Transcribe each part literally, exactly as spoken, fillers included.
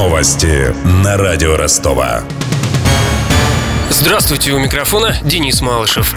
Новости на радио Ростова. Здравствуйте, у микрофона Денис Малышев.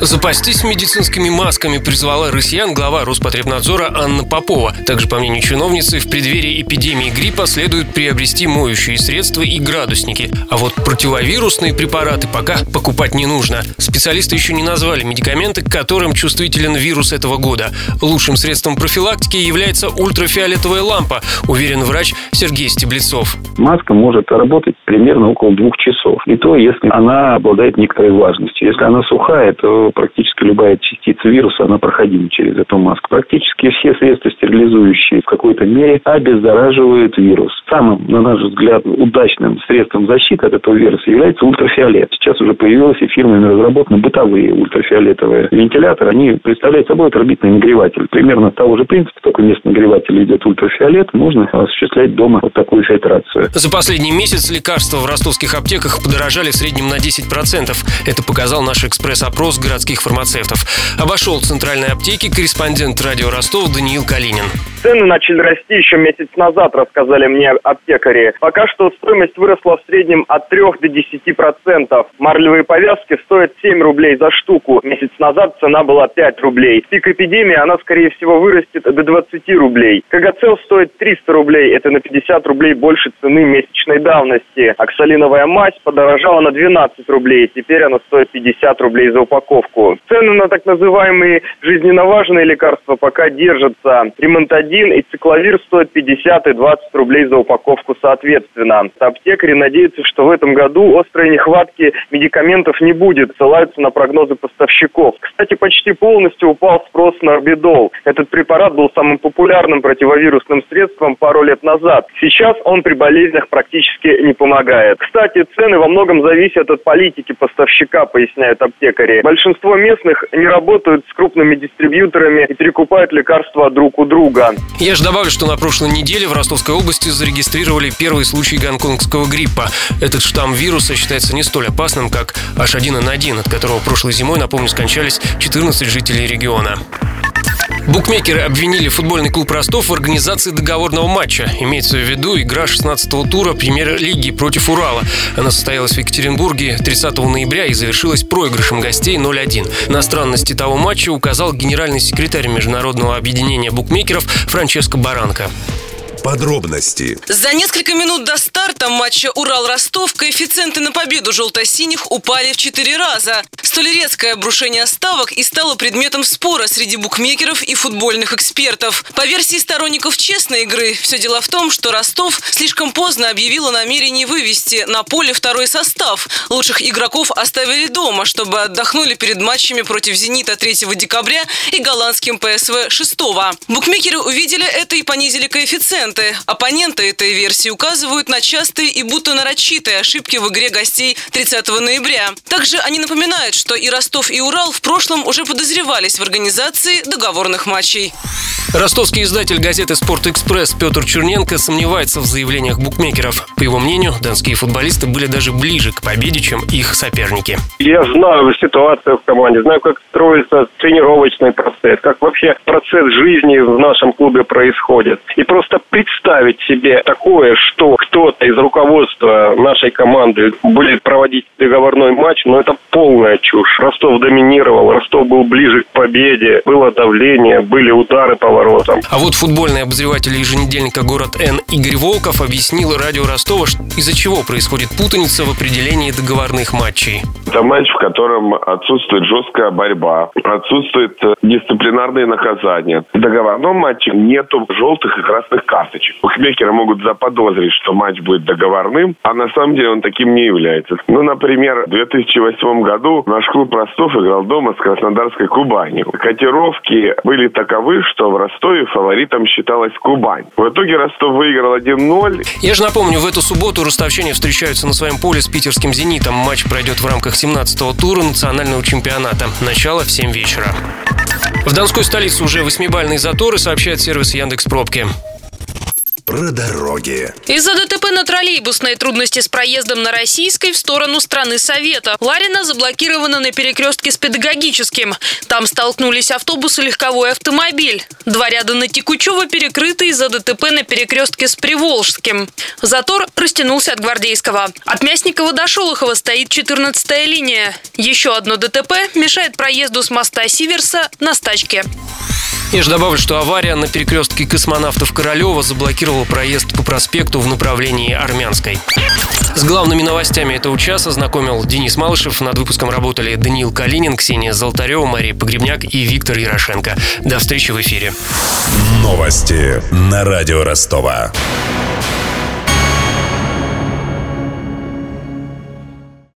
Запастись медицинскими масками призвала россиян глава Роспотребнадзора Анна Попова. Также, по мнению чиновницы, в преддверии эпидемии гриппа следует приобрести моющие средства и градусники. А вот противовирусные препараты пока покупать не нужно. Специалисты еще не назвали медикаменты, к которым чувствителен вирус этого года. Лучшим средством профилактики является ультрафиолетовая лампа, уверен врач Сергей Стеблецов. Маска может работать примерно около двух часов. И то, если она обладает некоторой влажностью. Если она сухая, то практически любая частица вируса, она проходима через эту маску. Практически все средства стерилизующие в какой-то мере обеззараживают вирус. Самым, на наш взгляд, удачным средством защиты от этого вируса является ультрафиолет. Сейчас уже появилась и фирмами разработаны бытовые ультрафиолетовые вентиляторы. Они представляют собой орбитный нагреватель. Примерно того же принципа, только вместо нагревателя идет ультрафиолет. Нужно осуществлять дома вот такую фильтрацию. За последний месяц лекарства в ростовских аптеках подорожали в среднем на десять процентов. Это показал наш экспресс-опрос городских фармацевтов. Обошел центральные аптеки корреспондент радио Ростов Даниил Калинин. Цены начали расти еще месяц назад, рассказали мне аптекари. Пока что стоимость выросла в среднем от трех до десяти процентов. Марлевые повязки стоят семь рублей за штуку. Месяц назад цена была пять рублей. В пик эпидемии она, скорее всего, вырастет до двадцати рублей. Кагоцелл стоит триста рублей. Это на пятьдесят рублей больше цены месячной давности. Оксалиновая мазь подорожала на двенадцать рублей. Теперь она стоит пятьдесят рублей за упаковку. Цены на так называемые жизненно важные лекарства пока держатся. Римантадин и цикловир стоят пятьдесят и двадцать рублей за упаковку соответственно. Аптекари надеются, что в этом году острой нехватки медикаментов не будет, ссылаются на прогнозы поставщиков. Кстати, почти полностью упал спрос на арбидол. Этот препарат был самым популярным противовирусным средством пару лет назад. Сейчас он при болезнях практически не помогает. Кстати, цены во многом зависят от политики поставщика, поясняют аптекари. Большинство местных не работают с крупными дистрибьюторами и перекупают лекарства друг у друга. Я же добавлю, что на прошлой неделе в Ростовской области зарегистрировали первый случай гонконгского гриппа. Этот штамм вируса считается не столь опасным, как эйч один эн один, от которого прошлой зимой, напомню, скончались четырнадцать жителей региона. Букмекеры обвинили футбольный клуб «Ростов» в организации договорного матча. Имеется в виду игра шестнадцатого тура премьер-лиги против «Урала». Она состоялась в Екатеринбурге тридцатого ноября и завершилась проигрышем гостей ноль один. На странности того матча указал генеральный секретарь Международного объединения букмекеров Франческо Баранко. Подробности. За несколько минут до старта матча «Урал-Ростов» коэффициенты на победу желто-синих упали в четыре раза. Столь резкое обрушение ставок и стало предметом спора среди букмекеров и футбольных экспертов. По версии сторонников честной игры, все дело в том, что «Ростов» слишком поздно объявил о намерении вывести на поле второй состав. Лучших игроков оставили дома, чтобы отдохнули перед матчами против «Зенита» третьего декабря и голландским «ПСВ» шестого. Букмекеры увидели это и понизили коэффициент. Оппоненты этой версии указывают на частые и будто нарочитые ошибки в игре гостей тридцатого ноября. Также они напоминают, что и Ростов, и Урал в прошлом уже подозревались в организации договорных матчей. Ростовский издатель газеты «Спорт-Экспресс» Петр Черненко сомневается в заявлениях букмекеров. По его мнению, донские футболисты были даже ближе к победе, чем их соперники. Я знаю ситуацию в команде, знаю, как строится тренировочный процесс, как вообще процесс жизни в нашем клубе происходит. И просто представить себе такое, что кто-то из руководства нашей команды будет проводить договорной матч, но это полная чушь. Ростов доминировал, Ростов был ближе к победе, было давление, были удары по воротам. А вот футбольный обозреватель еженедельника «Город Н» Игорь Волков объяснил радио Ростова, из-за чего происходит путаница в определении договорных матчей. Это матч, в котором отсутствует жесткая борьба, отсутствует дисциплинарные наказания. В договорном матче нету желтых и красных карточек. Букмекеры могут заподозрить, что матч будет договорным, а на самом деле он таким не является. Ну, например, в две тысячи восьмом году наш клуб «Ростов» играл дома с Краснодарской «Кубанью». Котировки были таковы, что в Ростове фаворитом считалась «Кубань». В итоге Ростов выиграл один ноль. Я же напомню, в эту субботу ростовчане встречаются на своем поле с питерским «Зенитом». Матч пройдет в рамках семнадцатого тура национального чемпионата. Начало в семь вечера. В донской столице уже восьмибалльные заторы, сообщает сервис «Яндекс.Пробки». про дороги. Из-за ДТП на троллейбусной трудности с проездом на Российской в сторону страны Совета. Ларина заблокирована на перекрестке с Педагогическим. Там столкнулись автобус и легковой автомобиль. Два ряда на Текучева перекрыты из-за ДТП на перекрестке с Приволжским. Затор растянулся от Гвардейского. От Мясникова до Шолохова стоит четырнадцатая линия. Еще одно ДТП мешает проезду с моста Сиверса на Стачке. Я же добавлю, что авария на перекрестке Космонавтов Королева заблокировала проезд по проспекту в направлении Армянской. С главными новостями этого часа знакомил Денис Малышев. Над выпуском работали Даниил Калинин, Ксения Золотарева, Мария Погребняк и Виктор Ярошенко. До встречи в эфире. Новости на радио Ростова.